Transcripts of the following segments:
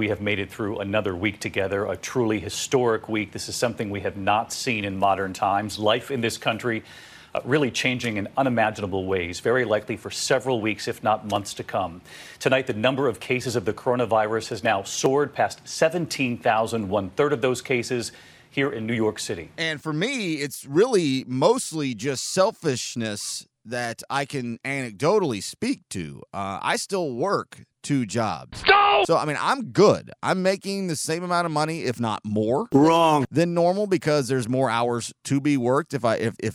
We have made it through another week together, a truly historic week. This is something we have not seen in modern times. Life in this country really changing in unimaginable ways, very likely for several weeks, if not months to come. Tonight, the number of cases of the coronavirus has now soared past 17,000, one-third of those cases here in New York City. And for me, it's really mostly just selfishness that I can anecdotally speak to. I still work 2 jobs. No! So, I mean, I'm good. I'm making the same amount of money, if not more, wrong, than normal because there's more hours to be worked if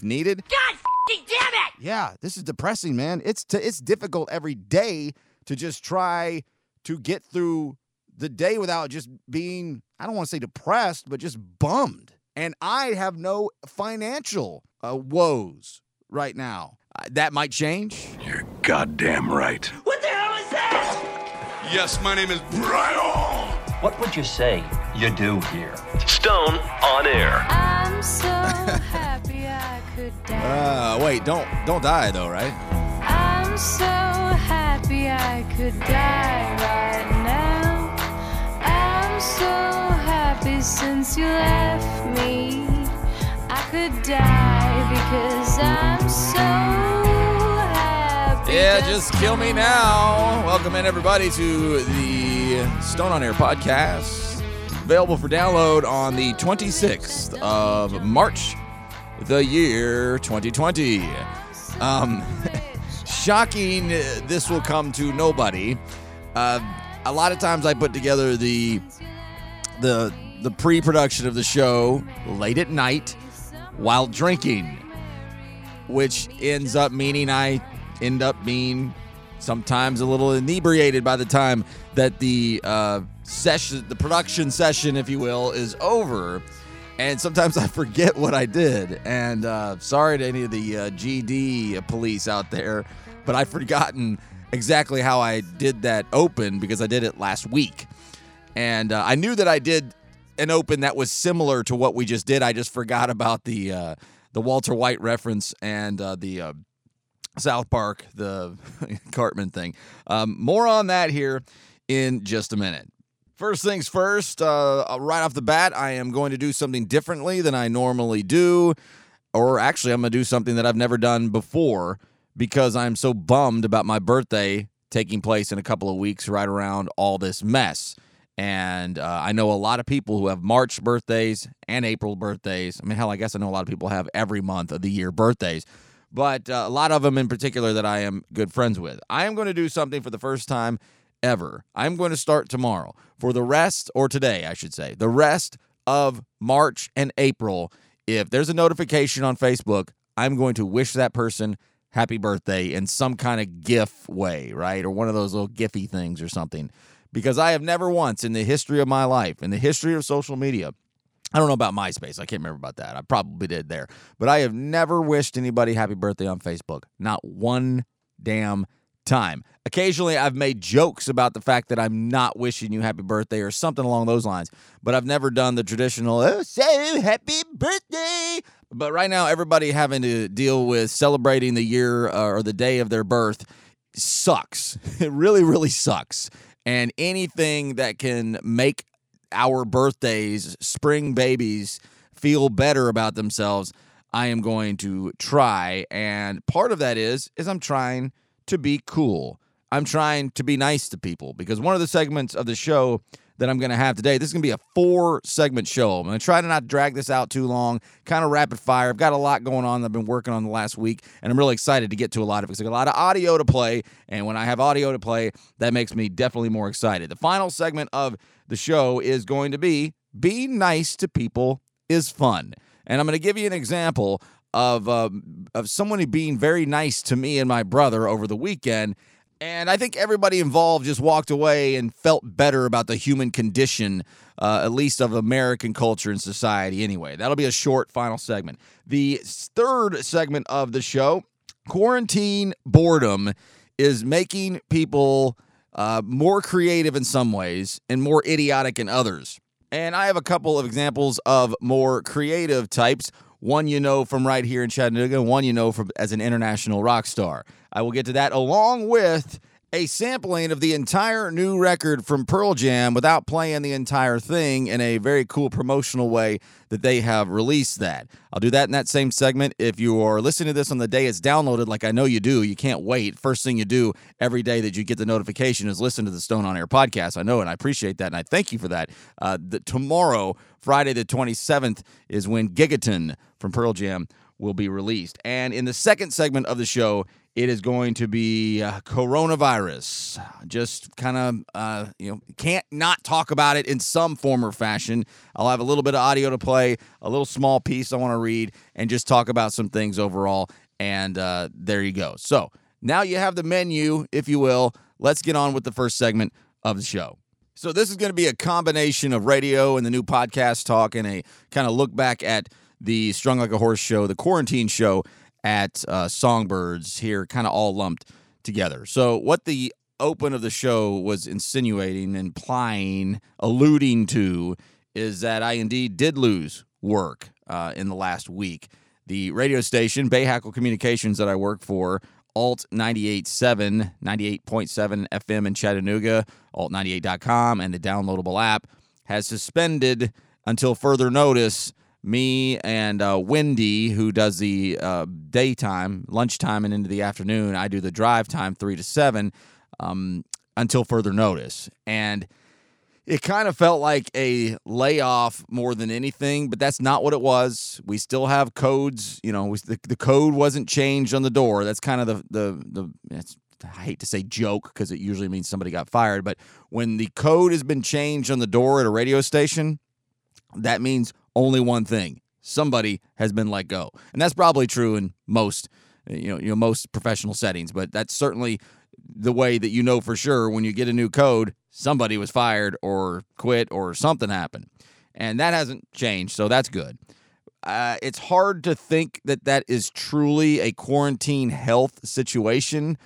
needed. God f***ing damn it! Yeah, this is depressing, man. It's difficult every day to just try to get through the day without just being, I don't want to say depressed, but just bummed. And I have no financial woes right now. That might change. You're goddamn right. What the hell is that? Yes, my name is Brian. What would you say you do here? Stone on air. I'm so happy I could die. Wait, don't die though, right? I'm so happy I could die right now. I'm so happy since you left me. I could die because I'm so happy. Yeah, just kill me now. Welcome in, everybody, to the Stone on Air podcast. Available for download on the 26th of March, the year 2020. Shocking, this will come to nobody. A lot of times I put together the pre-production of the show late at night while drinking, which ends up meaning I end up being sometimes a little inebriated by the time that the production session, if you will, is over. And sometimes I forget what I did. And sorry to any of the GD police out there, but I've forgotten exactly how I did that open because I did it last week. And I knew that I did an open that was similar to what we just did. I just forgot about the Walter White reference and the South Park, the Cartman thing. More on that here in just a minute. First things first, right off the bat, I am going to do something differently than I normally do. Or actually, I'm going to do something that I've never done before because I'm so bummed about my birthday taking place in a couple of weeks right around all this mess. And I know a lot of people who have March birthdays and April birthdays. I mean, hell, I guess I know a lot of people have every month of the year birthdays. But a lot of them in particular that I am good friends with. I am going to do something for the first time ever. I'm going to start tomorrow. For the rest, or today, I should say, the rest of March and April, if there's a notification on Facebook, I'm going to wish that person happy birthday in some kind of GIF way, right? Or one of those little GIFy things or something. Because I have never once in the history of my life, in the history of social media, I don't know about MySpace. I can't remember about that. I probably did there. But I have never wished anybody happy birthday on Facebook. Not one damn time. Occasionally, I've made jokes about the fact that I'm not wishing you happy birthday or something along those lines. But I've never done the traditional, oh, say happy birthday. But right now, everybody having to deal with celebrating the year or the day of their birth sucks. It really, really sucks. And anything that can make our birthdays, spring babies, feel better about themselves, I am going to try. And part of that is I'm trying to be cool. I'm trying to be nice to people. Because one of the segments of the show that I'm going to have today, this is going to be a 4-segment show. I'm going to try to not drag this out too long, kind of rapid fire. I've got a lot going on that I've been working on the last week, and I'm really excited to get to a lot of it because I got a lot of audio to play, and when I have audio to play, that makes me definitely more excited. The final segment of the show is going to be nice to people is fun. And I'm going to give you an example of someone being very nice to me and my brother over the weekend. And I think everybody involved just walked away and felt better about the human condition, at least of American culture and society anyway. That'll be a short final segment. The third segment of the show, quarantine boredom, is making people more creative in some ways and more idiotic in others. And I have a couple of examples of more creative types. One you know from right here in Chattanooga, one you know from as an international rock star. I will get to that along with a sampling of the entire new record from Pearl Jam without playing the entire thing in a very cool promotional way that they have released that. I'll do that in that same segment. If you are listening to this on the day it's downloaded, like I know you do, you can't wait. First thing you do every day that you get the notification is listen to the Stone on Air podcast. I know, and I appreciate that, and I thank you for that. Tomorrow, Friday the 27th, is when Gigaton from Pearl Jam will be released. And in the second segment of the show, it is going to be coronavirus. Just kind of, can't not talk about it in some form or fashion. I'll have a little bit of audio to play, a little small piece I want to read, and just talk about some things overall. And there you go. So now you have the menu, if you will. Let's get on with the first segment of the show. So this is going to be a combination of radio and the new podcast talk and a kind of look back at the Strung Like a Horse show, the quarantine show, at Songbirds here, kind of all lumped together. So what the open of the show was insinuating, implying, alluding to, is that I indeed did lose work in the last week. The radio station, Bayhackle Communications, that I work for, Alt 98.7 FM in Chattanooga, alt98.com, and the downloadable app, has suspended until further notice me and Wendy, who does the daytime, lunchtime, and into the afternoon. I do the drive time 3 to 7 until further notice. And it kind of felt like a layoff more than anything, but that's not what it was. We still have codes. You know, the code wasn't changed on the door. That's kind of I hate to say joke because it usually means somebody got fired, but when the code has been changed on the door at a radio station, that means only one thing: somebody has been let go. And that's probably true in most, most professional settings, but that's certainly the way that you know for sure when you get a new code, somebody was fired or quit or something happened. And that hasn't changed, so that's good. It's hard to think that is truly a quarantine health situation.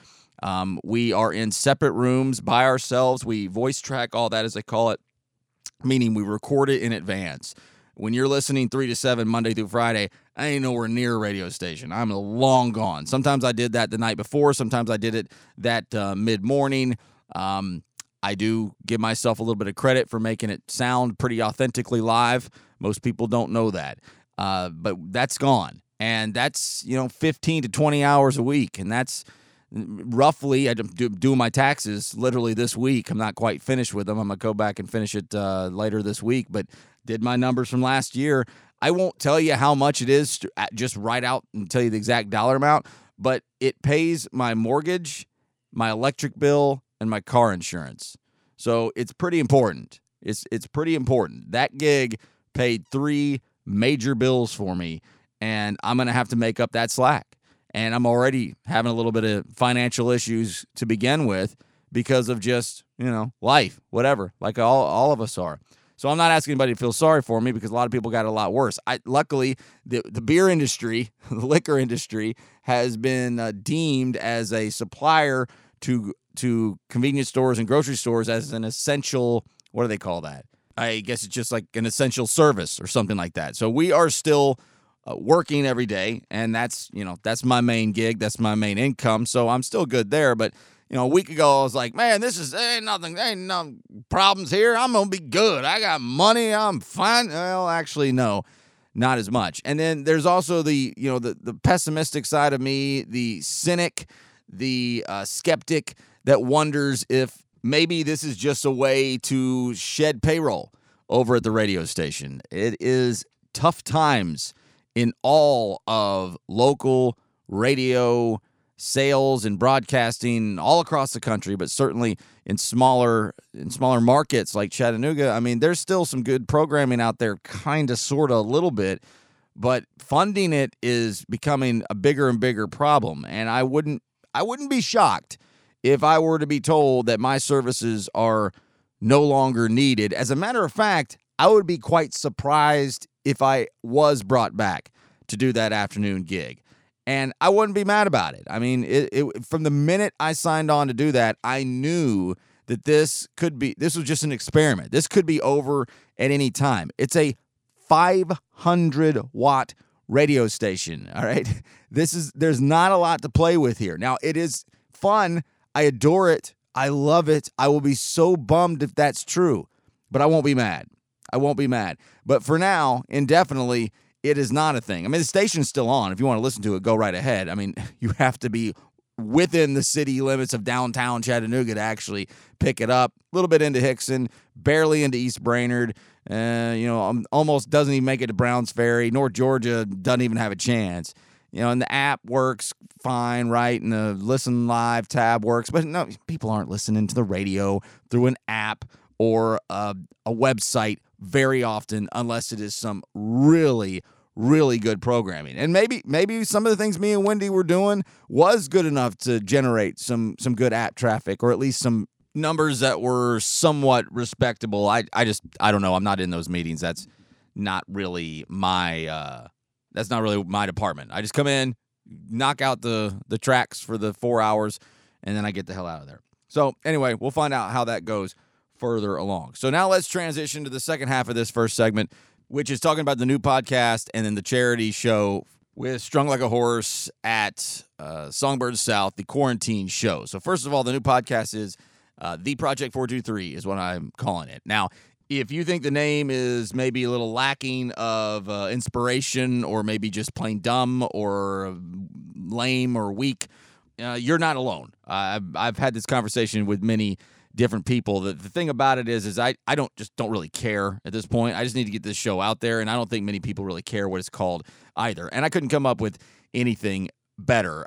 We are in separate rooms by ourselves. We voice track all that, as they call it, meaning we record it in advance. When you're listening 3 to 7 Monday through Friday, I ain't nowhere near a radio station. I'm long gone. Sometimes I did that the night before. Sometimes I did it that mid-morning. I do give myself a little bit of credit for making it sound pretty authentically live. Most people don't know that. But that's gone. And that's, 15 to 20 hours a week. And that's roughly, I do my taxes literally this week. I'm not quite finished with them. I'm going to go back and finish it later this week. But did my numbers from last year. I won't tell you how much it is just right out and tell you the exact dollar amount, but it pays my mortgage, my electric bill, and my car insurance. So it's pretty important. It's pretty important. That gig paid three major bills for me, and I'm going to have to make up that slack. And I'm already having a little bit of financial issues to begin with because of just, life, whatever, like all of us are. So I'm not asking anybody to feel sorry for me because a lot of people got a lot worse. Luckily, the beer industry, the liquor industry, has been deemed as a supplier to convenience stores and grocery stores as an essential, what do they call that? I guess it's just like an essential service or something like that. So we are still working every day, and that's, that's my main gig. That's my main income. So I'm still good there, but a week ago, I was like, man, ain't no problems here. I'm going to be good. I got money. I'm fine. Well, actually, no, not as much. And then there's also the pessimistic side of me, the cynic, the skeptic that wonders if maybe this is just a way to shed payroll over at the radio station. It is tough times in all of local radio sales and broadcasting all across the country, but certainly in smaller markets like Chattanooga. I mean, there's still some good programming out there, kind of, sort of, a little bit, but funding it is becoming a bigger and bigger problem. And I wouldn't be shocked if I were to be told that my services are no longer needed. As a matter of fact, I would be quite surprised if I was brought back to do that afternoon gig. And I wouldn't be mad about it. I mean, from the minute I signed on to do that, I knew that this was just an experiment. This could be over at any time. It's a 500-watt radio station, all right? There's not a lot to play with here. Now, it is fun. I adore it. I love it. I will be so bummed if that's true, but I won't be mad. I won't be mad. But for now, indefinitely, it is not a thing. I mean, the station's still on. If you want to listen to it, go right ahead. I mean, you have to be within the city limits of downtown Chattanooga to actually pick it up. A little bit into Hickson, barely into East Brainerd. Almost doesn't even make it to Browns Ferry. North Georgia doesn't even have a chance. You know, and the app works fine, right? And the listen live tab works. But no, people aren't listening to the radio through an app or a website very often unless it is some really, really good programming. And maybe some of the things me and Wendy were doing was good enough to generate some good app traffic, or at least some numbers that were somewhat respectable. I don't know. I'm not in those meetings. That's not really my... That's not really my department. I just come in, knock out the tracks for the 4 hours, and then I get the hell out of there. So anyway, we'll find out how that goes further along. So now let's transition to the second half of this first segment, which is talking about the new podcast and then the charity show with Strung Like a Horse at Songbirds South, the quarantine show. So first of all, the new podcast is The Project 423 is what I'm calling it. Now, if you think the name is maybe a little lacking of inspiration, or maybe just plain dumb or lame or weak, you're not alone. I've had this conversation with many different people. The thing about it is I don't really care at this point. I just need to get this show out there, and I don't think many people really care what it's called either. And I couldn't come up with anything better.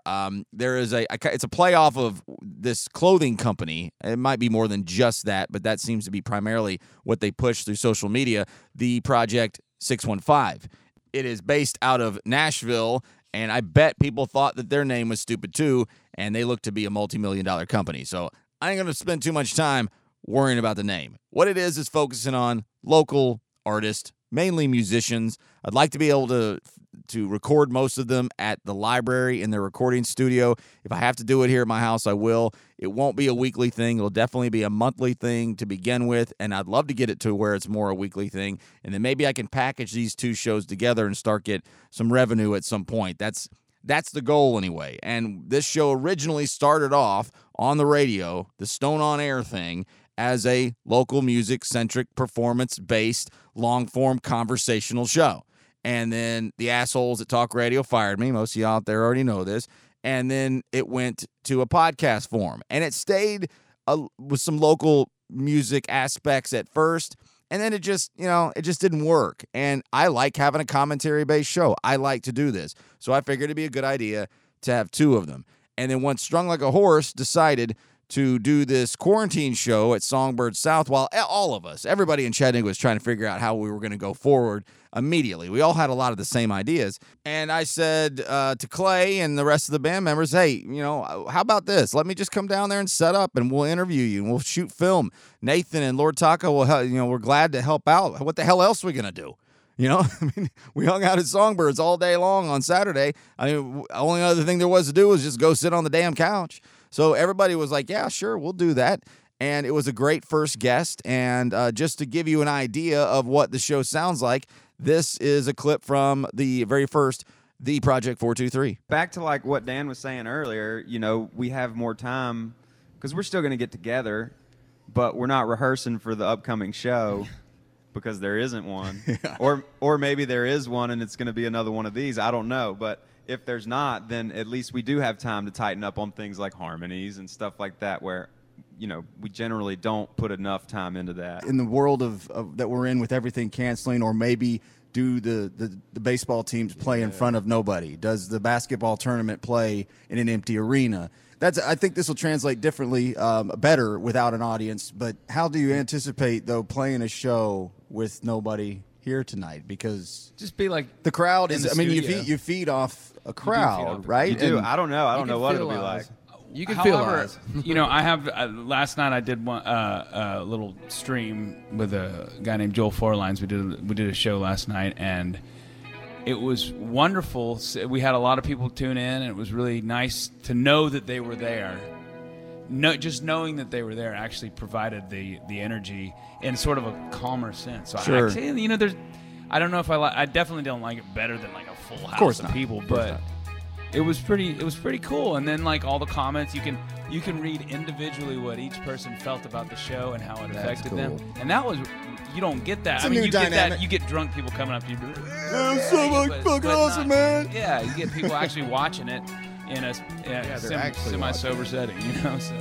There is it's a playoff of this clothing company. It might be more than just that, but that seems to be primarily what they push through social media. The Project 615. It is based out of Nashville, and I bet people thought that their name was stupid too, and they look to be a multi-million-dollar company. So I ain't going to spend too much time worrying about the name. What it is focusing on local artists, mainly musicians. I'd like to be able to record most of them at the library in their recording studio. If I have to do it here at my house, I will. It won't be a weekly thing. It'll definitely be a monthly thing to begin with, and I'd love to get it to where it's more a weekly thing, and then maybe I can package these two shows together and start get some revenue at some point. That's the goal anyway. And this show originally started off on the radio, the Stone on Air thing, as a local music-centric, performance-based, long-form conversational show. And then the assholes at Talk Radio fired me. Most of y'all out there already know this. And then it went to a podcast form. And it stayed with some local music aspects at first. And then it just didn't work. And I like having a commentary-based show. I like to do this. So I figured it'd be a good idea to have two of them. And then once Strung Like a Horse decided to do this quarantine show at Songbird South, while all of us, everybody in Chattanooga was trying to figure out how we were going to go forward immediately. We all had a lot of the same ideas. And I said to Clay and the rest of the band members, hey, how about this? Let me just come down there and set up, and we'll interview you, and we'll shoot film. Nathan and Lord Taco will help, we're glad to help out. What the hell else are we going to do? We hung out at Songbirds all day long on Saturday. The only other thing there was to do was just go sit on the damn couch. So everybody was like, yeah, sure, we'll do that. And it was a great first guest. And just to give you an idea of what the show sounds like, this is a clip from the very first The Project 423. Back to like what Dan was saying earlier, we have more time because we're still going to get together, but we're not rehearsing for the upcoming show because there isn't one. Yeah. Or maybe there is one and it's going to be another one of these. I don't know, but... if there's not, then at least we do have time to tighten up on things like harmonies and stuff like that, where, we generally don't put enough time into that. In the world of that we're in with everything canceling, or maybe do the baseball teams play in front of nobody? Does the basketball tournament play in an empty arena? I think this will translate differently, better without an audience. But how do you anticipate, though, playing a show with nobody here tonight? Because just be like the crowd is. You feed off a crowd, right? You do. I don't know what it'll be like. You can feel ours. I have. Last night I did one a little stream with a guy named Joel Forlines. We did a show last night, and it was wonderful. We had a lot of people tune in, and it was really nice to know that they were there. No, just knowing that they were there actually provided the energy in sort of a calmer sense. So sure. Actually, there's, I don't know if I definitely don't like it better than like a full house of people, but it was pretty cool. And then like all the comments, you can you can read individually what each person felt about the show and how it affected them. And that was, you don't get that. It's I mean, you get that. You get drunk people coming up to you. Yeah, so much fucking awesome, man. Yeah, you get people actually watching it in a semi-sober setting, you know, so.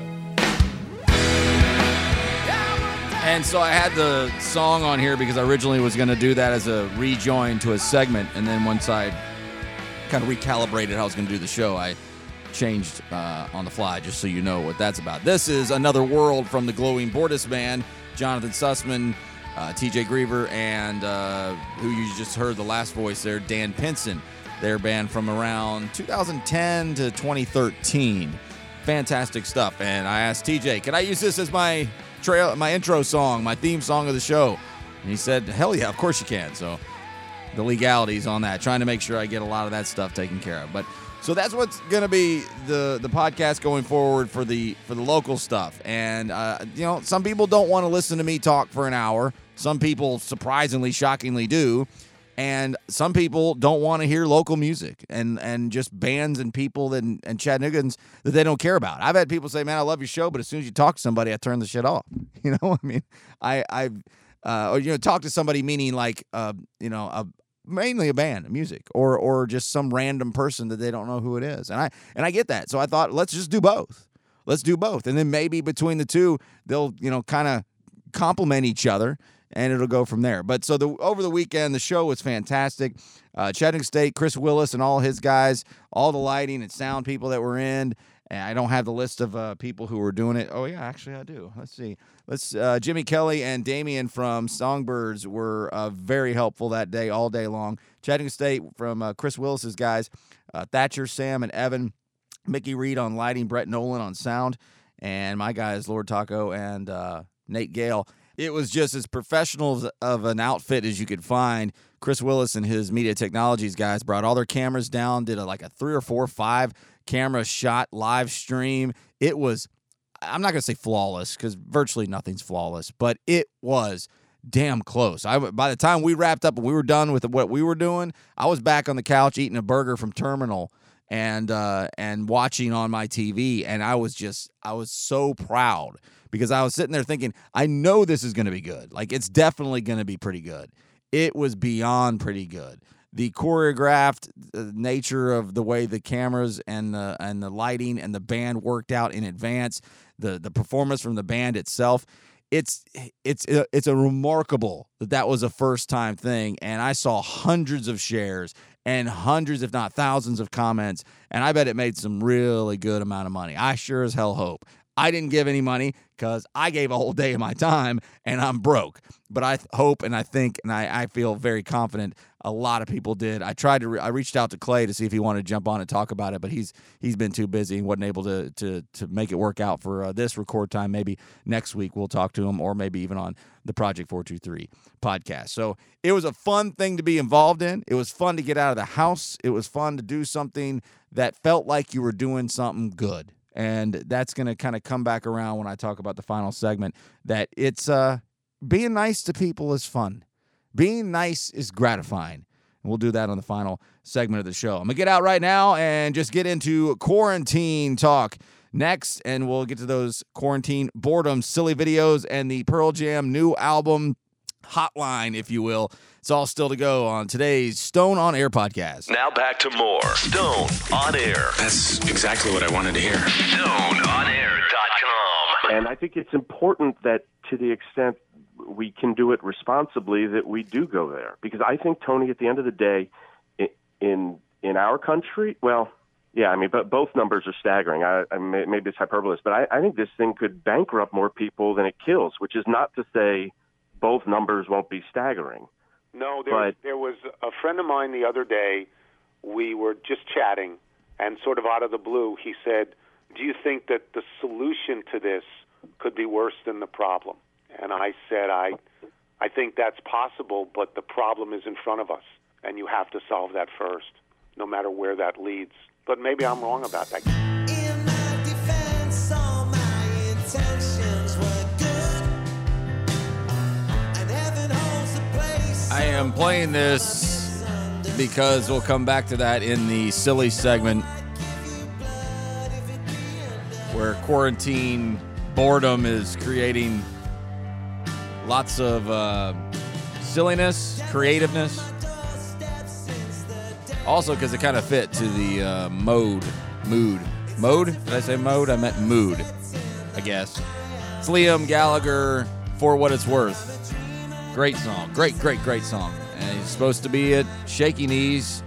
And so I had the song on here because I originally was going to do that as a rejoin to a segment. And then once I kind of recalibrated how I was going to do the show, I changed on the fly, just so you know what that's about. This is Another World from the Glowing Bortus Band. Jonathan Sussman, TJ Griever, and who you just heard the last voice there, Dan Pinson. Their band from around 2010 to 2013. Fantastic stuff. And I asked TJ, can I use this as my my intro song, my theme song of the show? And he said, hell yeah, of course you can. So the legalities on that, trying to make sure I get a lot of that stuff taken care of. But so that's what's going to be the podcast going forward for the local stuff. And, you know, some people don't want to listen to me talk for an hour. Some people surprisingly, shockingly do. And some people don't want to hear local music and just bands and people and Chattanoogans that they don't care about. I've had people say, man, I love your show, but as soon as you talk to somebody, I turn the shit off. You know, I mean, or, you know, talk to somebody meaning like, you know, mainly a band, music, or just some random person that they don't know who it is. And I get that. So I thought, let's just do both. Let's do both. And then maybe between the two, they'll, you know, kind of complement each other, and it'll go from there. But so over the weekend, the show was fantastic. Chattanooga State, Chris Willis and all his guys, all the lighting and sound people that were in. And I don't have the list of people who were doing it. Oh, yeah, actually I do. Let's see. Jimmy Kelly and Damian from Songbirds were very helpful that day, all day long. Chattanooga State from Chris Willis's guys, Thatcher, Sam, and Evan. Mickey Reed on lighting, Brett Nolan on sound. And my guys, Lord Taco and Nate Gale. It was just as professional of an outfit as you could find. Chris Willis and his media technologies guys brought all their cameras down, did like a 3 or 4 or 5 camera shot live stream. It was, I'm not going to say flawless because virtually nothing's flawless, but it was damn close. By the time we wrapped up and we were done with what we were doing, I was back on the couch eating a burger from Terminal and watching on my TV, and I was so proud. Because I was sitting there thinking, I know this is going to be good. Like, it's definitely going to be pretty good. It was beyond pretty good. The choreographed nature of the way the cameras and the lighting and the band worked out in advance, the performance from the band itself, it's a remarkable that was a first-time thing. And I saw hundreds of shares and hundreds, if not thousands, of comments. And I bet it made some really good amount of money. I sure as hell hope. I didn't give any money because I gave a whole day of my time and I'm broke. But I hope and I think and I feel very confident a lot of people did. I reached out to Clay to see if he wanted to jump on and talk about it, but he's been too busy and wasn't able to make it work out for this record time. Maybe next week we'll talk to him, or maybe even on the Project 423 podcast. So it was a fun thing to be involved in. It was fun to get out of the house. It was fun to do something that felt like you were doing something good. And that's going to kind of come back around when I talk about the final segment, that it's being nice to people is fun. Being nice is gratifying. And we'll do that on the final segment of the show. I'm going to get out right now and just get into quarantine talk next. And we'll get to those quarantine boredom, silly videos, and the Pearl Jam new album hotline, if you will. It's all still to go on today's Stone on Air podcast. Now back to more Stone on Air. That's exactly what I wanted to hear. StoneOnAir.com. And I think it's important that to the extent we can do it responsibly, that we do go there. Because I think, Tony, at the end of the day, in our country, well, yeah, I mean, but both numbers are staggering. I maybe it's hyperbole, but I think this thing could bankrupt more people than it kills, which is not to say both numbers won't be staggering. No, there was a friend of mine the other day. We were just chatting, and sort of out of the blue, he said, do you think that the solution to this could be worse than the problem? And I said, I think that's possible, but the problem is in front of us, and you have to solve that first, no matter where that leads. But maybe I'm wrong about that. In my defense, all my intentions were... I am playing this because we'll come back to that in the silly segment, where quarantine boredom is creating lots of silliness, creativeness. Also, because it kind of fit to the mood. Did I say mode? I meant mood, I guess. It's Liam Gallagher, For What It's Worth. Great song. Great song. And he's supposed to be at Shaky Knees.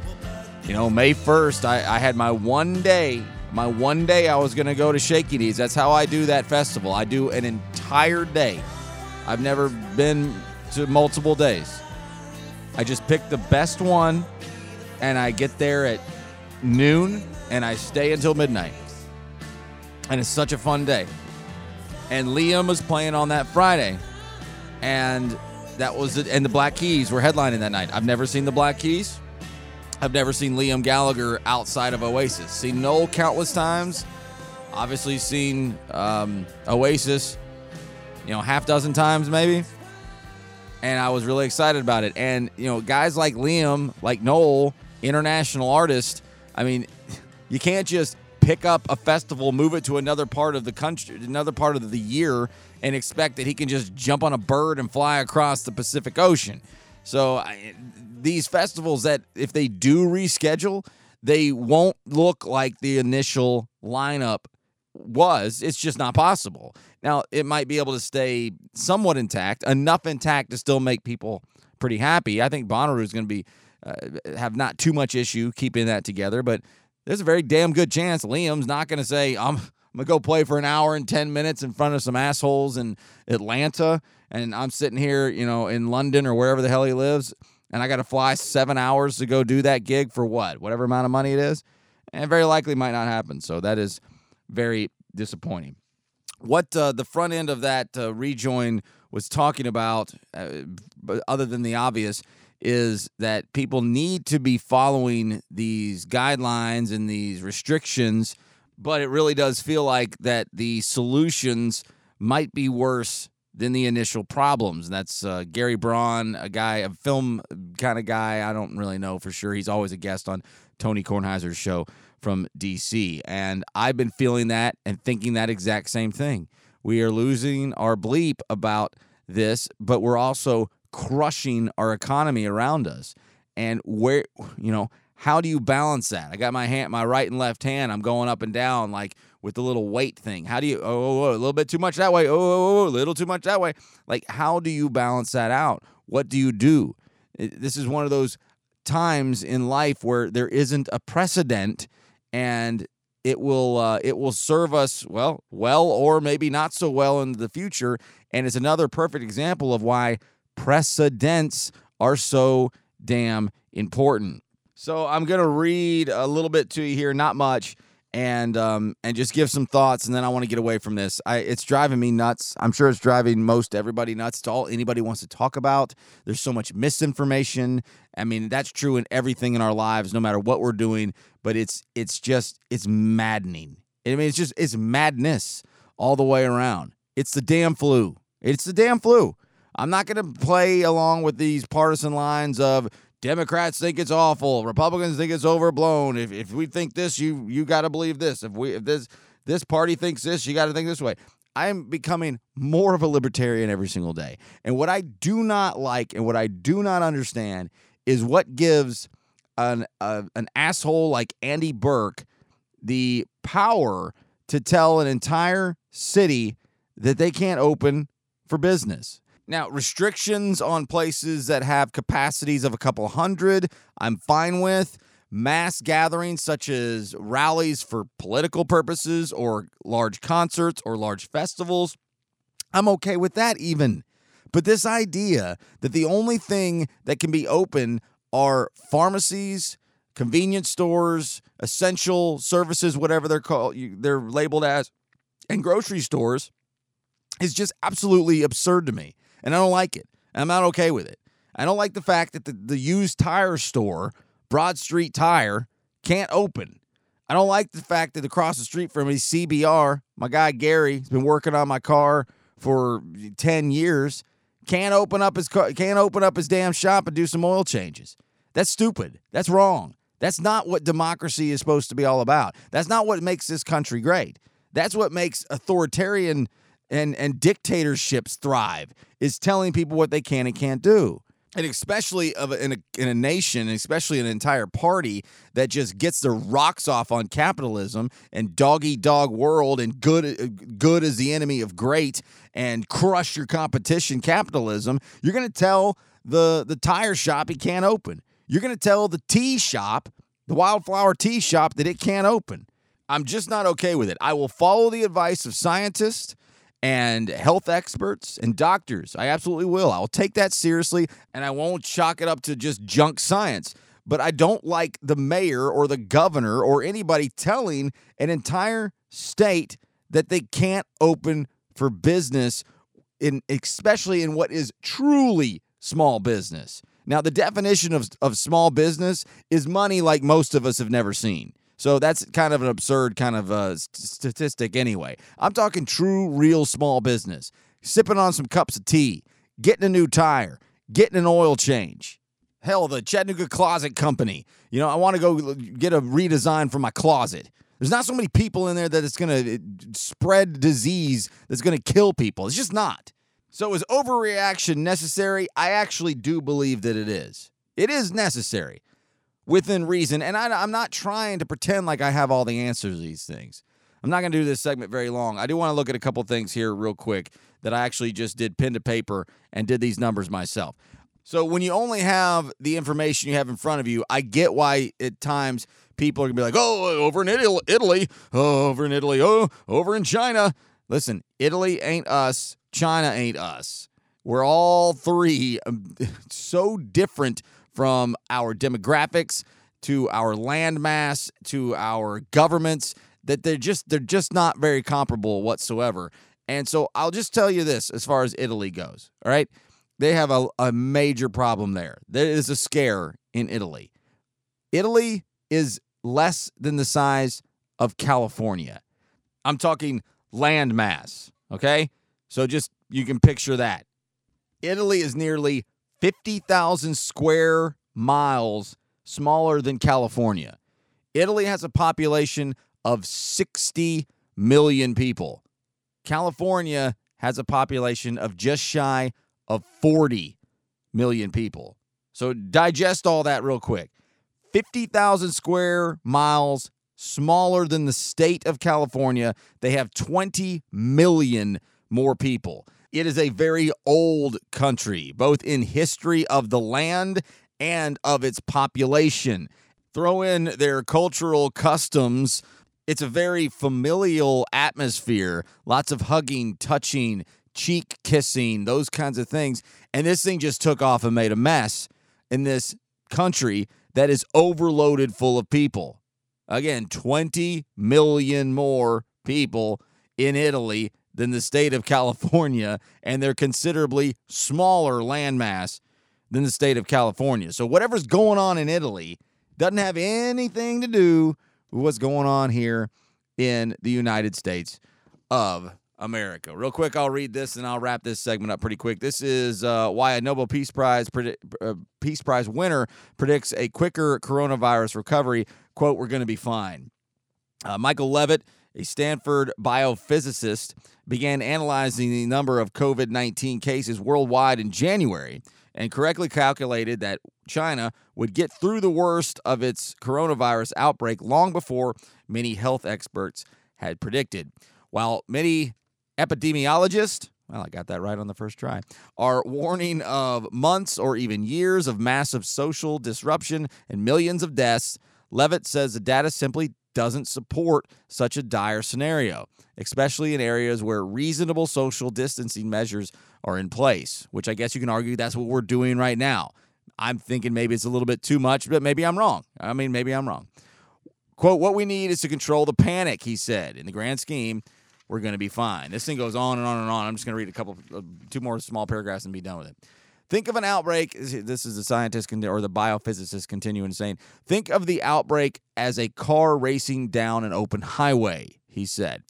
You know, May 1st, I had my one day I was going to go to Shaky Knees. That's how I do that festival. I do an entire day. I've never been to multiple days. I just pick the best one, and I get there at noon, and I stay until midnight. And it's such a fun day. And Liam was playing on that Friday, and that was it. And the Black Keys were headlining that night. I've never seen the Black Keys. I've never seen Liam Gallagher outside of Oasis. Seen Noel countless times. Obviously seen Oasis, you know, half dozen times maybe. And I was really excited about it. And, you know, guys like Liam, like Noel, international artists, I mean, you can't just pick up a festival, move it to another part of the country, another part of the year, and expect that he can just jump on a bird and fly across the Pacific Ocean. So these festivals that, if they do reschedule, they won't look like the initial lineup was. It's just not possible. Now, it might be able to stay somewhat intact, enough intact to still make people pretty happy. I think Bonnaroo is going to be have not too much issue keeping that together, but there's a very damn good chance Liam's not going to say, I'm going to go play for an hour and 10 minutes in front of some assholes in Atlanta, and I'm sitting here, you know, in London or wherever the hell he lives, and I got to fly 7 hours to go do that gig for what? Whatever amount of money it is. And very likely might not happen. So that is very disappointing. What the front end of that rejoin was talking about, but other than the obvious, is that people need to be following these guidelines and these restrictions. But it really does feel like that the solutions might be worse than the initial problems. And that's Gary Braun, a film kind of guy. I don't really know for sure. He's always a guest on Tony Kornheiser's show from D.C. And I've been feeling that and thinking that exact same thing. We are losing our bleep about this, but we're also crushing our economy around us. And where, you know, how do you balance that? I got my right and left hand. I'm going up and down like with the little weight thing. How do you, a little bit too much that way. Oh, a little too much that way. Like, how do you balance that out? What do you do? This is one of those times in life where there isn't a precedent, and it will serve us well, or maybe not so well in the future. And it's another perfect example of why precedents are so damn important. So I'm going to read a little bit to you here, not much, and just give some thoughts, and then I want to get away from this. It's driving me nuts. I'm sure it's driving most everybody nuts. It's all anybody wants to talk about. There's so much misinformation. I mean, that's true in everything in our lives, no matter what we're doing, but it's just maddening. I mean, it's madness all the way around. It's the damn flu. I'm not going to play along with these partisan lines of Democrats think it's awful. Republicans think it's overblown. If we think this, you got to believe this. If this party thinks this, you got to think this way. I am becoming more of a libertarian every single day. And what I do not like and what I do not understand is what gives an asshole like Andy Burke the power to tell an entire city that they can't open for business. Now, restrictions on places that have capacities of a couple hundred, I'm fine with. Mass gatherings such as rallies for political purposes or large concerts or large festivals, I'm okay with that even. But this idea that the only thing that can be open are pharmacies, convenience stores, essential services, whatever they're labeled as, and grocery stores is just absolutely absurd to me. And I don't like it. I'm not okay with it. I don't like the fact that the used tire store, Broad Street Tire, can't open. I don't like the fact that across the street from me, CBR, my guy Gary, has been working on my car for 10 years, can't open up his damn shop and do some oil changes. That's stupid. That's wrong. That's not what democracy is supposed to be all about. That's not what makes this country great. That's what makes authoritarian and dictatorships thrive, is telling people what they can and can't do. And especially in a nation, especially an entire party that just gets their rocks off on capitalism and dog-eat-dog world and good is the enemy of great and crush your competition capitalism, you're going to tell the tire shop he can't open. You're going to tell the tea shop, the Wildflower tea shop, that it can't open. I'm just not okay with it. I will follow the advice of scientists and health experts and doctors. I absolutely will. I will take that seriously, and I won't chalk it up to just junk science. But I don't like the mayor or the governor or anybody telling an entire state that they can't open for business, especially in what is truly small business. Now, the definition of small business is money like most of us have never seen. So that's kind of an absurd kind of statistic anyway. I'm talking true, real small business. Sipping on some cups of tea, getting a new tire, getting an oil change. Hell, the Chattanooga Closet Company. You know, I want to go get a redesign for my closet. There's not so many people in there that it's going to spread disease that's going to kill people. It's just not. So is overreaction necessary? I actually do believe that it is. It is necessary. Within reason, and I'm not trying to pretend like I have all the answers to these things. I'm not going to do this segment very long. I do want to look at a couple things here real quick that I actually just did pen to paper and did these numbers myself. So when you only have the information you have in front of you, I get why at times people are going to be like, oh, over in Italy, oh, over in Italy, oh, over in China. Listen, Italy ain't us, China ain't us. We're all three so different from our demographics to our landmass to our governments, that they're just not very comparable whatsoever. And so I'll just tell you this as far as Italy goes, all right? They have a major problem there. There is a scare in Italy. Italy is less than the size of California. I'm talking landmass, okay? So just you can picture that. Italy is nearly 50,000 square miles smaller than California. Italy has a population of 60 million people. California has a population of just shy of 40 million people. So digest all that real quick. 50,000 square miles smaller than the state of California. They have 20 million more people. It is a very old country, both in history of the land and of its population. Throw in their cultural customs. It's a very familial atmosphere. Lots of hugging, touching, cheek kissing, those kinds of things. And this thing just took off and made a mess in this country that is overloaded full of people. Again, 20 million more people in Italy than the state of California, and they're considerably smaller landmass than the state of California. So whatever's going on in Italy doesn't have anything to do with what's going on here in the United States of America. Real quick, I'll read this, and I'll wrap this segment up pretty quick. This is why a Nobel Peace Prize winner predicts a quicker coronavirus recovery. Quote, we're going to be fine. Michael Levitt, a Stanford biophysicist, began analyzing the number of COVID-19 cases worldwide in January and correctly calculated that China would get through the worst of its coronavirus outbreak long before many health experts had predicted. While many epidemiologists, well, I got that right on the first try, are warning of months or even years of massive social disruption and millions of deaths, Levitt says the data simply doesn't support such a dire scenario, especially in areas where reasonable social distancing measures are in place, which I guess you can argue that's what we're doing right now. I'm thinking maybe it's a little bit too much, but maybe I'm wrong. Quote, what we need is to control the panic, he said. In the grand scheme, we're going to be fine. This thing goes on and on and on. I'm just going to read two more small paragraphs and be done with it. Think of an outbreak, this is the scientist or the biophysicist continuing saying, think of the outbreak as a car racing down an open highway, he said.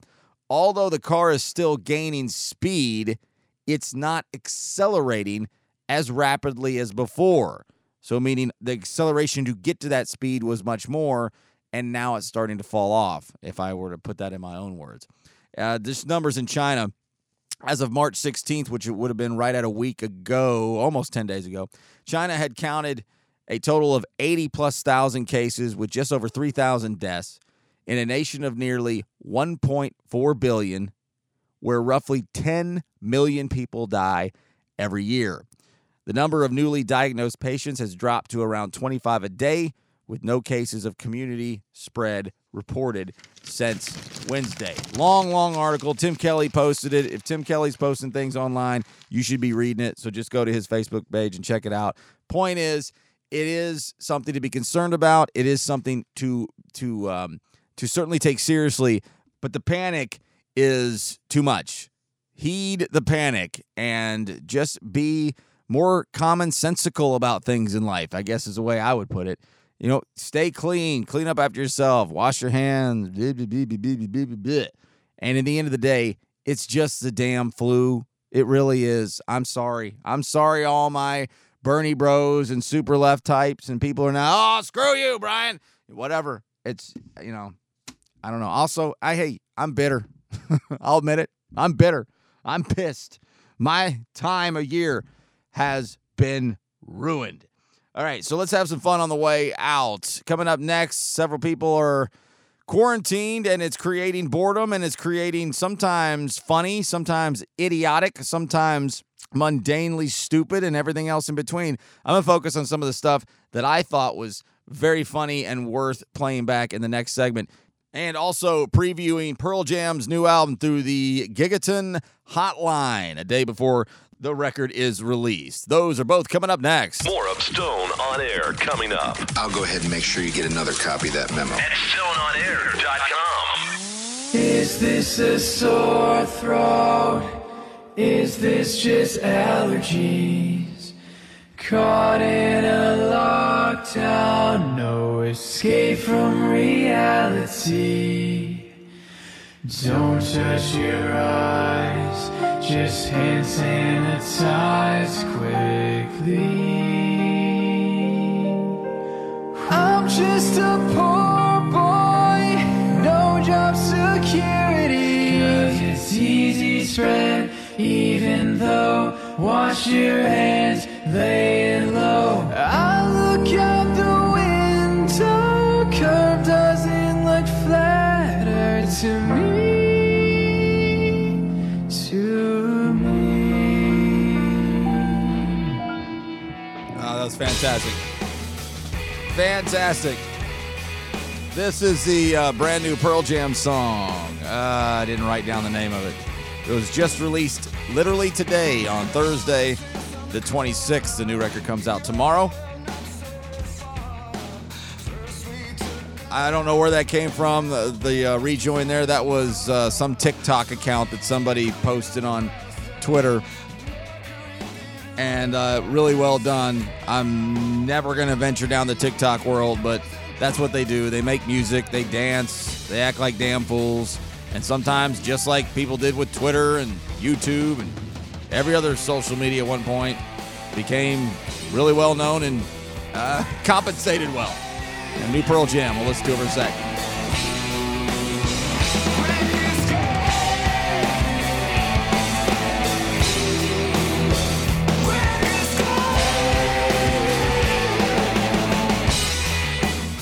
Although the car is still gaining speed, it's not accelerating as rapidly as before. So meaning the acceleration to get to that speed was much more, and now it's starting to fall off, if I were to put that in my own words. This number's in China. As of March 16th, which it would have been right at a week ago, almost 10 days ago, China had counted a total of 80-plus thousand cases with just over 3,000 deaths in a nation of nearly 1.4 billion, where roughly 10 million people die every year. The number of newly diagnosed patients has dropped to around 25 a day, with no cases of community spread reported since Wednesday. Long, long article. Tim Kelly posted it. If Tim Kelly's posting things online, you should be reading it. So just go to his Facebook page and check it out. Point is, it is something to be concerned about. It is something to certainly take seriously. But the panic is too much. Heed the panic and just be more commonsensical about things in life, I guess is the way I would put it. You know, stay clean, clean up after yourself, wash your hands, blah, blah, blah, blah, blah, blah, blah, blah. And at the end of the day, it's just the damn flu. It really is. I'm sorry. I'm sorry all my Bernie bros and super left types and people are now, oh, screw you, Brian. Whatever. It's, you know, I don't know. Also, I'm bitter. I'll admit it. I'm bitter. I'm pissed. My time of year has been ruined. All right, so let's have some fun on the way out. Coming up next, several people are quarantined, and it's creating boredom, and it's creating sometimes funny, sometimes idiotic, sometimes mundanely stupid, and everything else in between. I'm going to focus on some of the stuff that I thought was very funny and worth playing back in the next segment. And also previewing Pearl Jam's new album through the Gigaton Hotline, a day before the record is released. Those are both coming up next. More of Stone on Air coming up. I'll go ahead and make sure you get another copy of that memo. At StoneOnAir.com. Is this a sore throat? Is this just allergies? Caught in a lockdown, no escape from reality. Don't touch your eyes, just hand sanitize quickly. I'm just a poor boy, no job security. 'Cause it's easy spread, even though wash your hands, laying low. I look out the window, curb doesn't look flatter to me. That was fantastic. Fantastic. This is the brand new Pearl Jam song. I didn't write down the name of it. It was just released literally today on Thursday, the 26th. The new record comes out tomorrow. I don't know where that came from, the rejoin there. That was some TikTok account that somebody posted on Twitter. And really well done. I'm never going to venture down the TikTok world, but that's what they do. They make music, they dance, they act like damn fools. And sometimes, just like people did with Twitter and YouTube and every other social media at one point, became really well known and compensated well. And new Pearl Jam, we'll listen to it for a sec.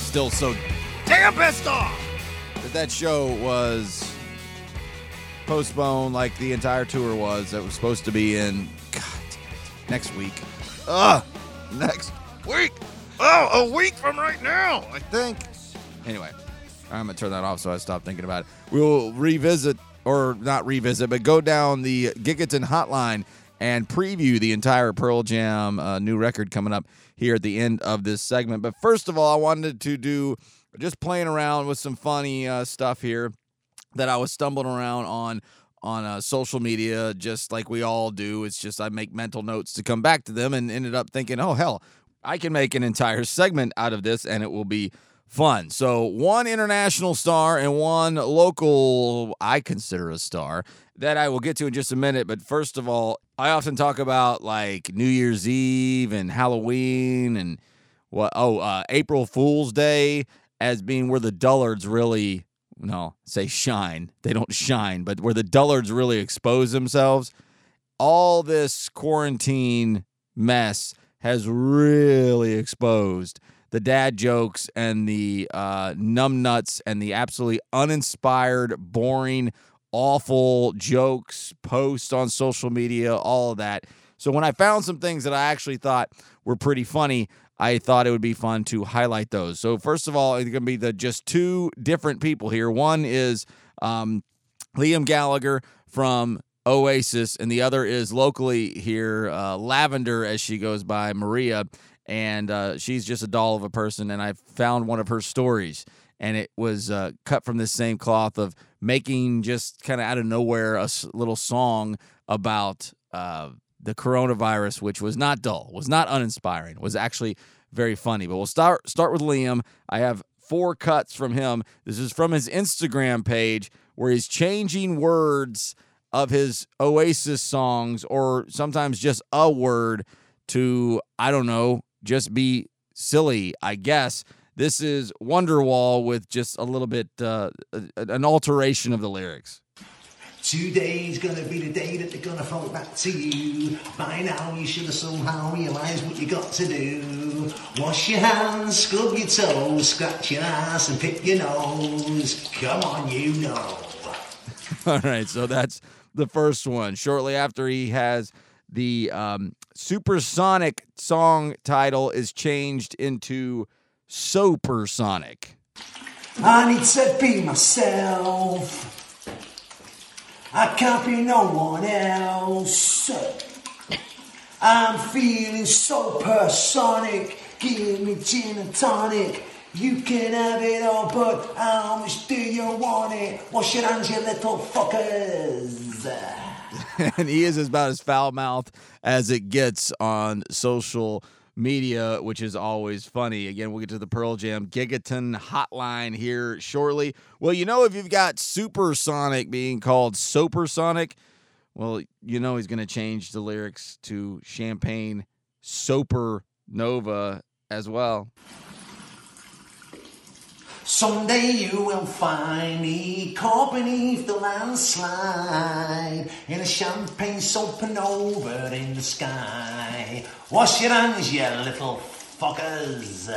Still so damn pissed off that show was postponed like the entire tour was. That was supposed to be in next week. Next week. Oh, a week from right now, I think. Anyway, I'm going to turn that off so I stop thinking about it. We'll revisit, or not revisit, but go down the Gigaton Hotline and preview the entire Pearl Jam new record coming up here at the end of this segment. But first of all, I wanted to do just playing around with some funny stuff here that I was stumbling around on social media, just like we all do. It's just I make mental notes to come back to them and ended up thinking, oh, hell, I can make an entire segment out of this and it will be fun. So one international star and one local, I consider a star, that I will get to in just a minute. But first of all, I often talk about like New Year's Eve and Halloween and April Fool's Day as being where the dullards really no, say shine. They don't shine, but where the dullards really expose themselves, all this quarantine mess has really exposed the dad jokes and the numbnuts and the absolutely uninspired, boring, awful jokes, posts on social media, all of that. So when I found some things that I actually thought were pretty funny, I thought it would be fun to highlight those. So first of all, it's going to be the just two different people here. One is Liam Gallagher from Oasis, and the other is locally here, Lavender, as she goes by, Maria. And she's just a doll of a person, and I found one of her stories. And it was cut from the same cloth of making just kind of out of nowhere a little song about the coronavirus, which was not dull, was not uninspiring, was actually very funny. But we'll start with Liam. I have 4 cuts from him. This is from his Instagram page where he's changing words of his Oasis songs, or sometimes just a word, to, I don't know, just be silly, I guess. This is Wonderwall with just a little bit, an alteration of the lyrics. Today's gonna be the day that they're gonna phone back to you. By now you should have somehow realised what you got to do. Wash your hands, scrub your toes, scratch your ass and pick your nose. Come on, you know. All right, so that's the first one. Shortly after, he has the supersonic song title is changed into Sopersonic. I need to be myself. I can't be no one else. I'm feeling sopersonic. Give me gin and tonic. You can have it all, but how much do you want it? Wash your hands, you little fuckers. And he is about as foul-mouthed as it gets on social media, which is always funny. Again, we'll get to the Pearl Jam Gigaton Hotline here shortly. Well, you know, if you've got Supersonic being called Sopersonic, well, you know he's going to change the lyrics to Champagne Sopernova as well. Someday you will find me caught beneath the landslide in a champagne supernova in the sky. Wash your hands, you little fuckers.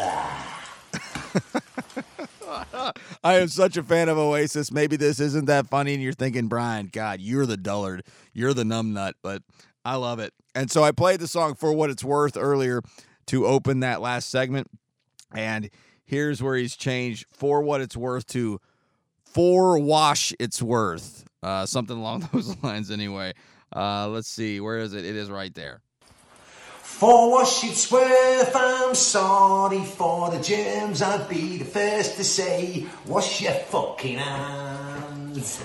I am such a fan of Oasis. Maybe this isn't that funny, and you're thinking, Brian, God, you're the dullard. You're the numbnut, but I love it. And so I played the song For What It's Worth earlier to open that last segment, and here's where he's changed For What It's Worth to For Wash It's Worth. Something along those lines anyway. Let's see. Where is it? It is right there. For wash it's worth, I'm sorry for the germs. I'd be the first to say, wash your fucking hands.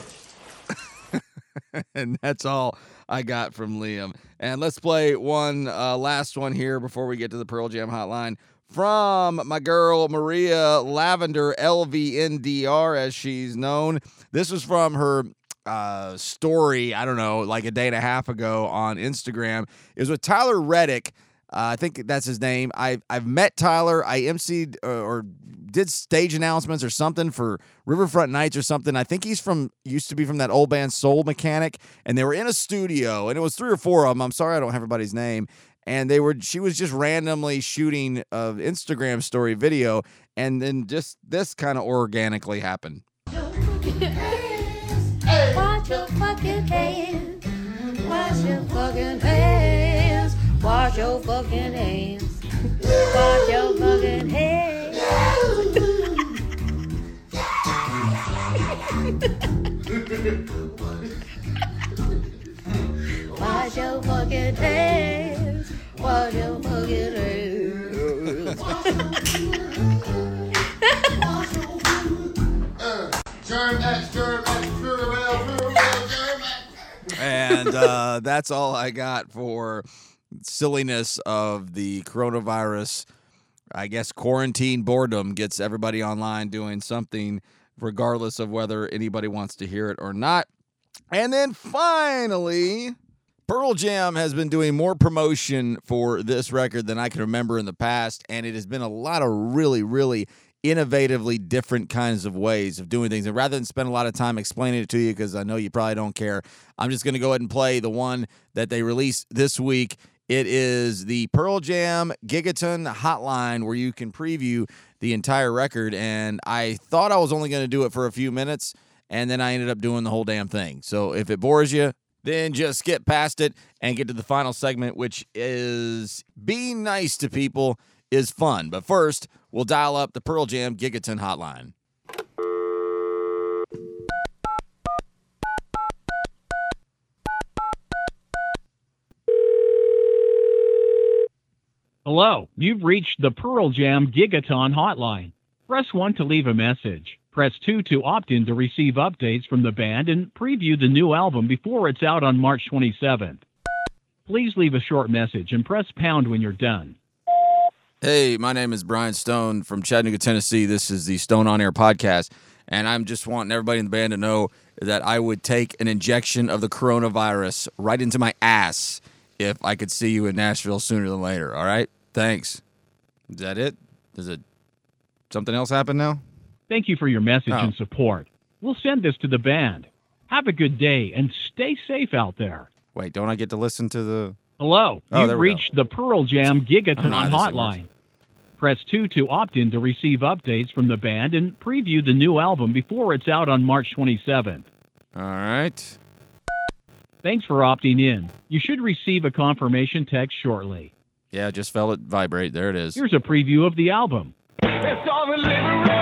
And that's all I got from Liam. And let's play one last one here before we get to the Pearl Jam Hotline. From my girl, Maria Lavender, LVNDR, as she's known. This was from her story, I don't know, like a day and a half ago on Instagram. It was with Tyler Reddick. I think that's his name. I've met Tyler. I emceed or did stage announcements or something for Riverfront Nights or something. I think he's used to be from that old band Soul Mechanic. And they were in a studio, and it was 3 or 4 of them. I'm sorry I don't have everybody's name. And she was just randomly shooting an Instagram story video, and then just this kind of organically happened. Wash your fucking hands. Wash your fucking hands. Wash your fucking hands. Wash your fucking hands. Wash your fucking hands. And that's all I got for silliness of the coronavirus. I guess quarantine boredom gets everybody online doing something, regardless of whether anybody wants to hear it or not. And then finally, Pearl Jam has been doing more promotion for this record than I can remember in the past, and it has been a lot of really, really innovatively different kinds of ways of doing things. And rather than spend a lot of time explaining it to you, because I know you probably don't care, I'm just going to go ahead and play the one that they released this week. It is the Pearl Jam Gigaton Hotline, where you can preview the entire record. And I thought I was only going to do it for a few minutes, and then I ended up doing the whole damn thing. So if it bores you, then just skip past it and get to the final segment, which is being nice to people is fun. But first, we'll dial up the Pearl Jam Gigaton Hotline. Hello, you've reached the Pearl Jam Gigaton Hotline. Press 1 to leave a message. Press 2 to opt in to receive updates from the band and preview the new album before it's out on March 27th. Please leave a short message and press pound when you're done. Hey, my name is Brian Stone from Chattanooga, Tennessee. This is the Stone On Air podcast, and I'm just wanting everybody in the band to know that I would take an injection of the coronavirus right into my ass if I could see you in Nashville sooner than later, all right? Thanks. Is that it? Does it something else happen now? Thank you for your message and support. We'll send this to the band. Have a good day and stay safe out there. Wait, don't I get to listen to the... Hello, you've reached the Pearl Jam Gigaton Hotline. Press 2 to opt in to receive updates from the band and preview the new album before it's out on March 27th. All right. Thanks for opting in. You should receive a confirmation text shortly. Yeah, I just felt it vibrate. There it is. Here's a preview of the album. It's all delivery.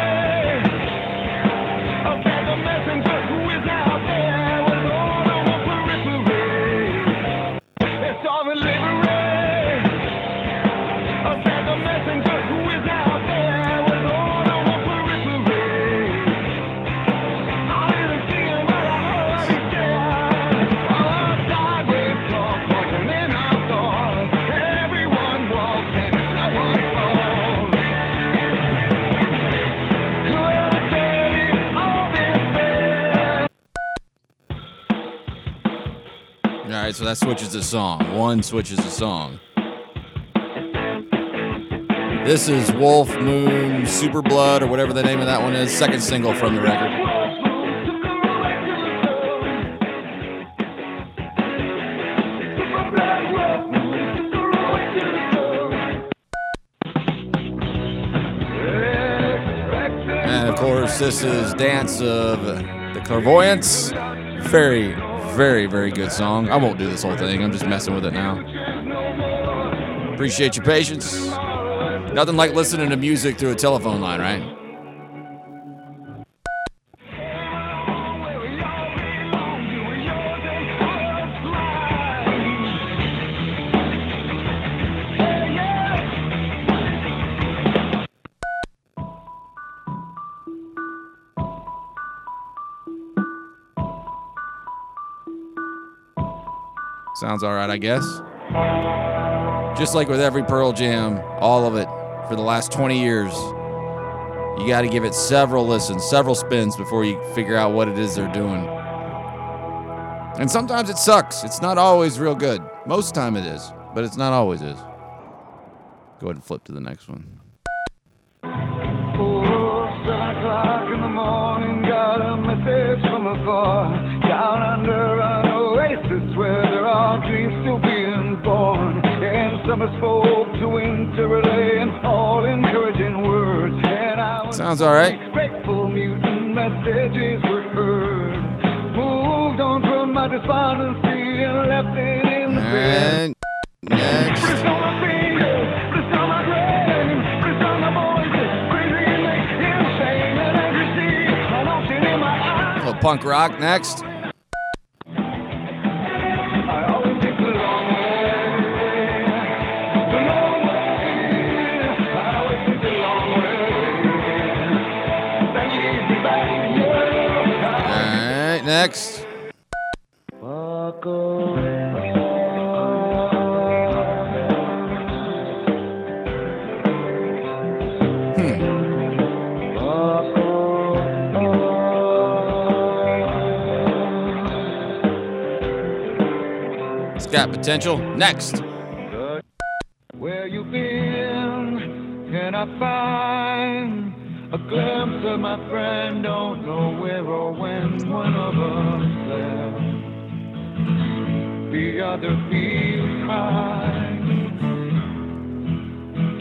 All right, so that switches the song. One switches the song. This is Wolf Moon Super Blood, or whatever the name of that one is. Second single from the record. And of course, this is Dance of the Clairvoyants. Very, very, very good song. I won't do this whole thing. I'm just messing with it now. Appreciate your patience. Nothing like listening to music through a telephone line, right? Sounds all right, I guess. Just like with every Pearl Jam, all of it, for the last 20 years, you got to give it several listens, several spins before you figure out what it is they're doing. And sometimes it sucks. It's not always real good. Most time it is, but it's not always is. Go ahead and flip to the next one. Oh, 7 o'clock in the morning, got a message from afar, down under an oasis where there are dreams still being born, and summer's full to winter relaying all encouraging words, and I sounds all right. Grateful mutant messages were heard, moved on from my despondency and left it in the bed. Next. Punk rock next. Alright, next. Got potential. Next. Where you been? Can I find A glimpse of my friend, don't know where or when one of us left. The other feels high.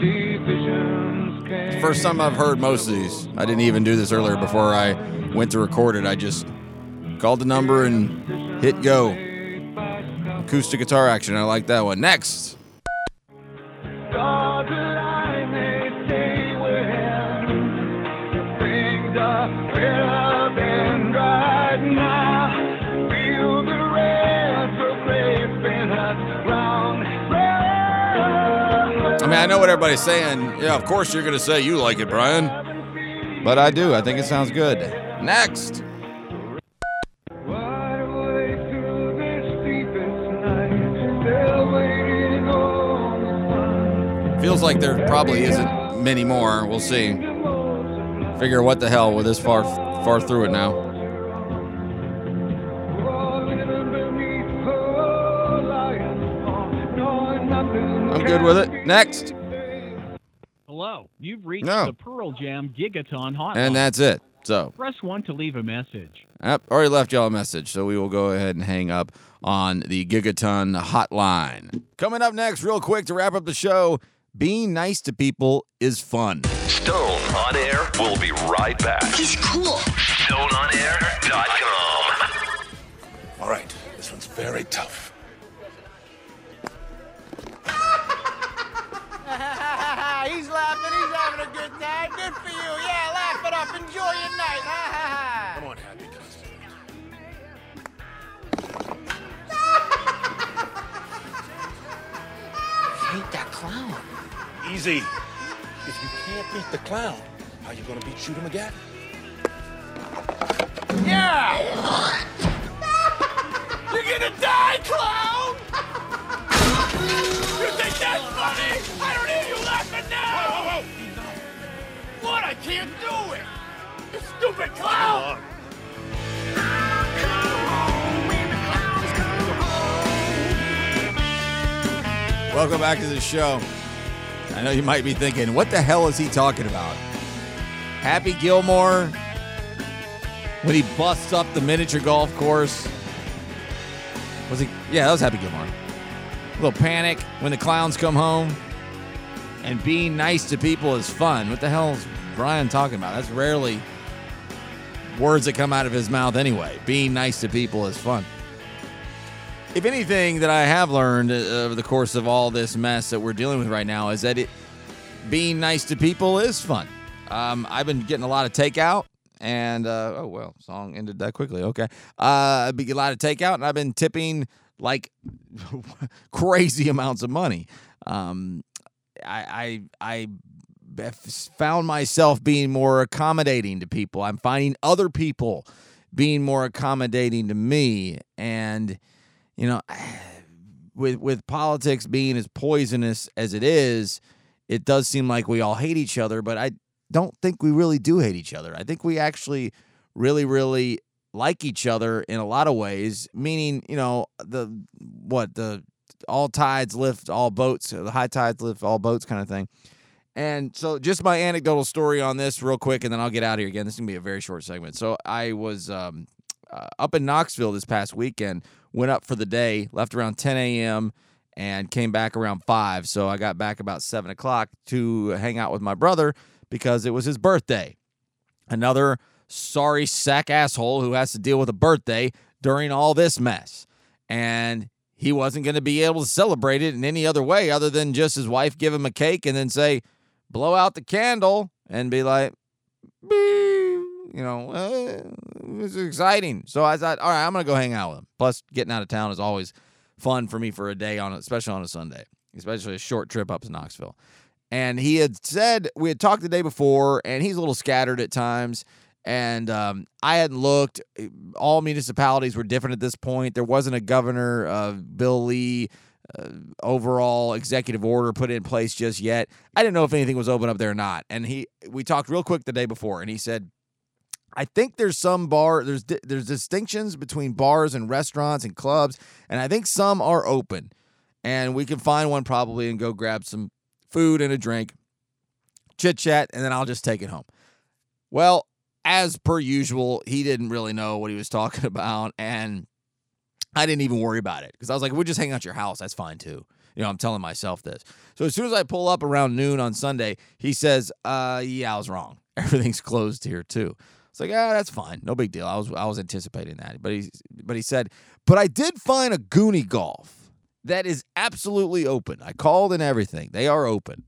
Divisions came. First time I've heard most of these. I didn't even do this earlier before I went to record it. I just called the number and hit go. Acoustic guitar action. I like that one. Next. I mean, I know what everybody's saying. Yeah, of course you're going to say you like it, Brian. But I do. I think it sounds good. Next. Feels like there probably isn't many more. We'll see. Figure what the hell. We're this far through it now. I'm good with it. Next. Hello. You've reached the Pearl Jam Gigaton Hotline. And that's it. So press 1 to leave a message. I've already left y'all a message, so we will go ahead and hang up on the Gigaton Hotline. Coming up next, real quick to wrap up the show, being nice to people is fun. Stone on Air. We'll be right back. He's cool. StoneOnAir.com. All right. This one's very tough. He's laughing. He's having a good time. Good for you. Yeah, laugh it up. Enjoy your night. Ha ha ha. Come on, Happy Cousin. I hate that clown. Easy. If you can't beat the clown, how you gonna beat Shoot 'em again? Yeah. You're gonna die, clown. You think that's funny? I don't hear you laughing now! Whoa. Lord, I can't do it! You stupid clown! Welcome back to the show. I know you might be thinking, what the hell is he talking about? Happy Gilmore, when he busts up the miniature golf course. Was he? Yeah, that was Happy Gilmore. A little panic when the clowns come home. And being nice to people is fun. What the hell is Brian talking about? That's rarely words that come out of his mouth anyway. Being nice to people is fun. If anything that I have learned over the course of all this mess that we're dealing with right now is that being nice to people is fun. I've been getting a lot of takeout. And, song ended that quickly. Okay. I've been getting a lot of takeout, and I've been tipping like crazy amounts of money. I found myself being more accommodating to people. I'm finding other people being more accommodating to me. And, you know, with politics being as poisonous as it is, it does seem like we all hate each other, but I don't think we really do hate each other. I think we actually really, really like each other in a lot of ways, meaning, you know, the all tides lift all boats, the high tides lift all boats kind of thing. And so just my anecdotal story on this real quick, and then I'll get out of here again. This is going to be a very short segment. So I was up in Knoxville this past weekend, went up for the day, left around 10 a.m. and came back around 5. So I got back about 7 o'clock to hang out with my brother because it was his birthday. Another sorry sack asshole who has to deal with a birthday during all this mess. And he wasn't going to be able to celebrate it in any other way other than just his wife give him a cake and then say, blow out the candle, and be like, beep. You know, it's exciting. So I thought, all right, I'm going to go hang out with him. Plus, getting out of town is always fun for me for a day, especially on a Sunday, especially a short trip up to Knoxville. And he had said, we had talked the day before, and he's a little scattered at times. And I hadn't looked. All municipalities were different at this point. There wasn't a governor, Bill Lee, overall executive order put in place just yet. I didn't know if anything was open up there or not. And we talked real quick the day before, and he said, I think there's some there's distinctions between bars and restaurants and clubs, and I think some are open. And we can find one probably and go grab some food and a drink, chit-chat, and then I'll just take it home. Well, as per usual, he didn't really know what he was talking about, and I didn't even worry about it because I was like, we'll just hang out at your house. That's fine, too. You know, I'm telling myself this. So as soon as I pull up around noon on Sunday, he says, yeah, I was wrong. Everything's closed here, too. It's like, ah, that's fine. No big deal. I was anticipating that. But he said, but I did find a Goony Golf that is absolutely open. I called and everything. They are open.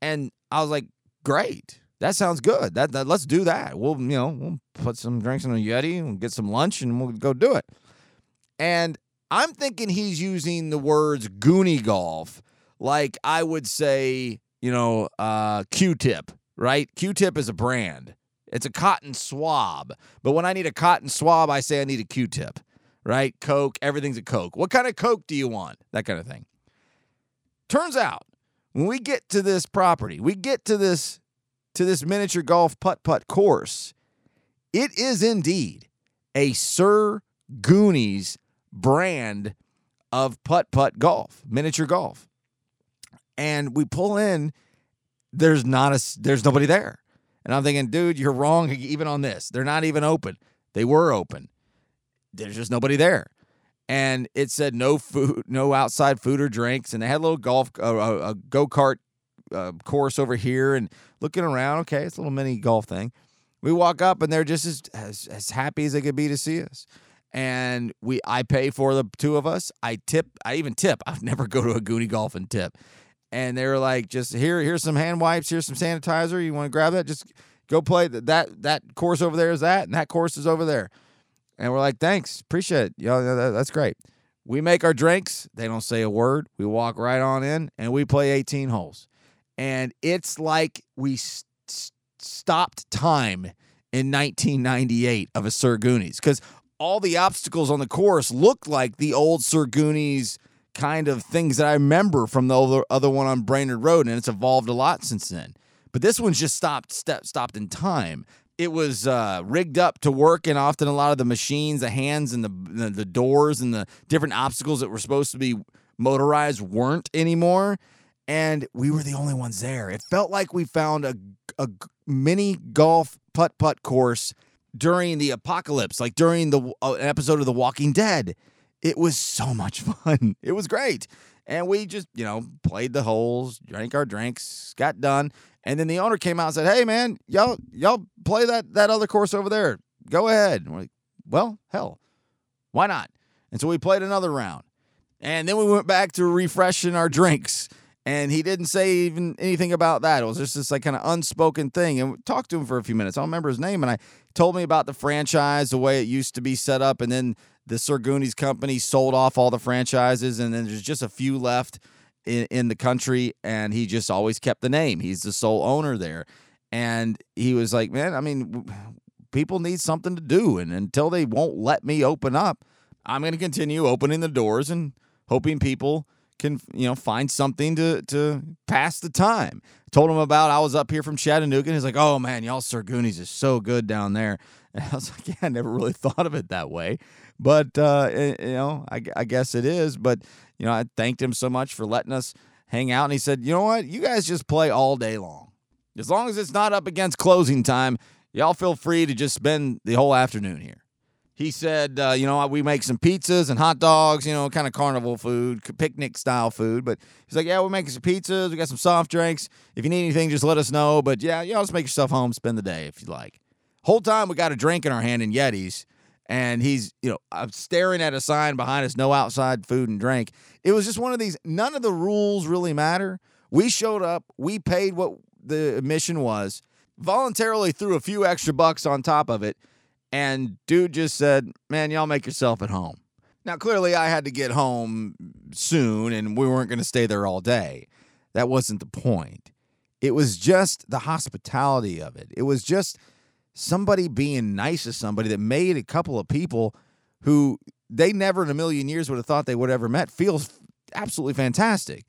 And I was like, great. That sounds good. That let's do that. We'll, you know, we'll put some drinks in a Yeti and get some lunch and we'll go do it. And I'm thinking he's using the words Goony Golf like I would say, you know, Q-Tip, right? Q-Tip is a brand. It's a cotton swab. But when I need a cotton swab, I say I need a Q-Tip, right? Coke, everything's a Coke. What kind of Coke do you want? That kind of thing. Turns out, when we get to this property, we get to this miniature golf putt-putt course, it is indeed a Sir Goony's brand of putt-putt golf, miniature golf. And we pull in, there's nobody there. And I'm thinking, dude, you're wrong even on this. They're not even open. They were open. There's just nobody there. And it said no food, no outside food or drinks. And they had a little golf, a go-kart course over here. And looking around, okay, it's a little mini golf thing. We walk up, and they're just as happy as they could be to see us. And I pay for the two of us. I tip. I even tip. I never go to a Goony Golf and tip. And they were like, just here's some hand wipes, here's some sanitizer. You want to grab that? Just go play that course over there is that, and that course is over there. And we're like, thanks, appreciate it. You know, that's great. We make our drinks. They don't say a word. We walk right on in, and we play 18 holes. And it's like we stopped time in 1998 of a Sir Goony's, because all the obstacles on the course looked like the old Sir Goony's kind of things that I remember from the other one on Brainerd Road, and it's evolved a lot since then. But this one's just stopped in time. It was rigged up to work, and often a lot of the machines, the hands, and the doors, and the different obstacles that were supposed to be motorized weren't anymore. And we were the only ones there. It felt like we found a mini golf putt-putt course during the apocalypse, like during an episode of The Walking Dead. It was so much fun. It was great. And we just, you know, played the holes, drank our drinks, got done. And then the owner came out and said, hey, man, y'all play that other course over there. Go ahead. And we're like, well, hell, why not? And so we played another round. And then we went back to refreshing our drinks. And he didn't say even anything about that. It was just this like kind of unspoken thing. And we talked to him for a few minutes. I don't remember his name. And I told me about the franchise, the way it used to be set up. And then the Sir Goony's company sold off all the franchises. And then there's just a few left in the country. And he just always kept the name. He's the sole owner there. And he was like, man, I mean, people need something to do. And until they won't let me open up, I'm going to continue opening the doors and hoping people can, you know, find something to pass the time. I told him about I was up here from Chattanooga, and he's like, oh, man, y'all Sir Goony's is so good down there. And I was like, yeah, I never really thought of it that way. But, you know, I guess it is. But, you know, I thanked him so much for letting us hang out. And he said, you know what? You guys just play all day long. As long as it's not up against closing time, y'all feel free to just spend the whole afternoon here. He said, you know, we make some pizzas and hot dogs, you know, kind of carnival food, picnic-style food. But he's like, yeah, we're making some pizzas. We got some soft drinks. If you need anything, just let us know. But, yeah, you know, just make yourself home. Spend the day if you like. Whole time we got a drink in our hand in Yetis. And he's, you know, I'm staring at a sign behind us, no outside food and drink. It was just one of these, none of the rules really matter. We showed up. We paid what the admission was. Voluntarily threw a few extra bucks on top of it. And dude just said, man, y'all make yourself at home. Now, clearly I had to get home soon, and we weren't going to stay there all day. That wasn't the point. It was just the hospitality of it. It was just somebody being nice to somebody that made a couple of people who they never in a million years would have thought they would have ever met feels absolutely fantastic.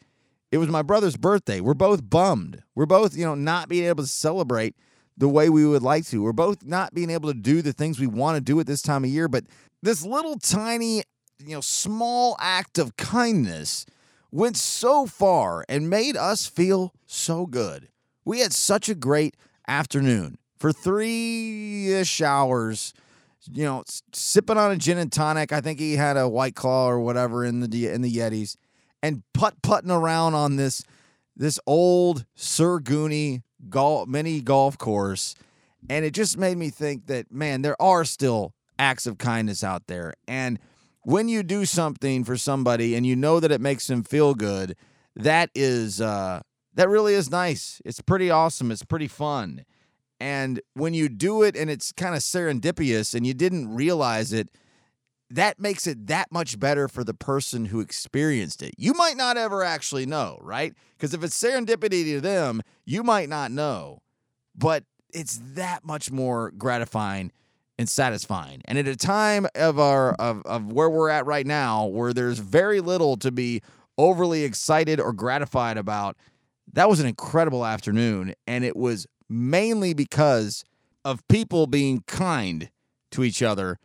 It was my brother's birthday. We're both bummed. We're both, you know, not being able to celebrate the way we would like to. We're both not being able to do the things we want to do at this time of year, but this little tiny, you know, small act of kindness went so far and made us feel so good. We had such a great afternoon. for 3-ish hours, you know, sipping on a gin and tonic. I think he had a White Claw or whatever in the Yetis, and putting around on this old Sir Goony mini golf course. And it just made me think that, man, there are still acts of kindness out there. And when you do something for somebody and you know that it makes them feel good, that really is nice. It's pretty awesome. It's pretty fun. And when you do it and it's kind of serendipitous and you didn't realize it, that makes it that much better for the person who experienced it. You might not ever actually know, right? Because if it's serendipity to them, you might not know. But it's that much more gratifying and satisfying. And at a time of where we're at right now, where there's very little to be overly excited or gratified about, that was an incredible afternoon. And it was mainly because of people being kind to each other,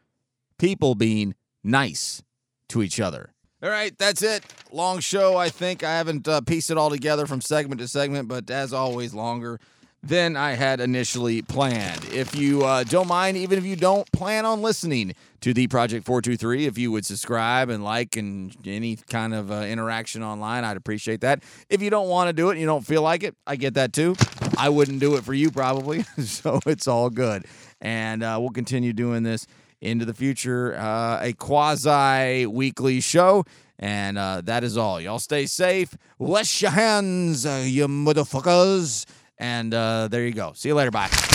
people being nice to each other. All right, that's it. Long show, I think. I haven't pieced it all together from segment to segment, but as always, longer than I had initially planned. If you don't mind, even if you don't plan on listening to The Project 423, if you would subscribe and like and any kind of interaction online, I'd appreciate that. If you don't want to do it and you don't feel like it, I get that too. I wouldn't do it for you probably, so it's all good. And we'll continue doing this into the future, a quasi-weekly show. And that is all. Y'all stay safe. Wash your hands, you motherfuckers. And there you go. See you later. Bye.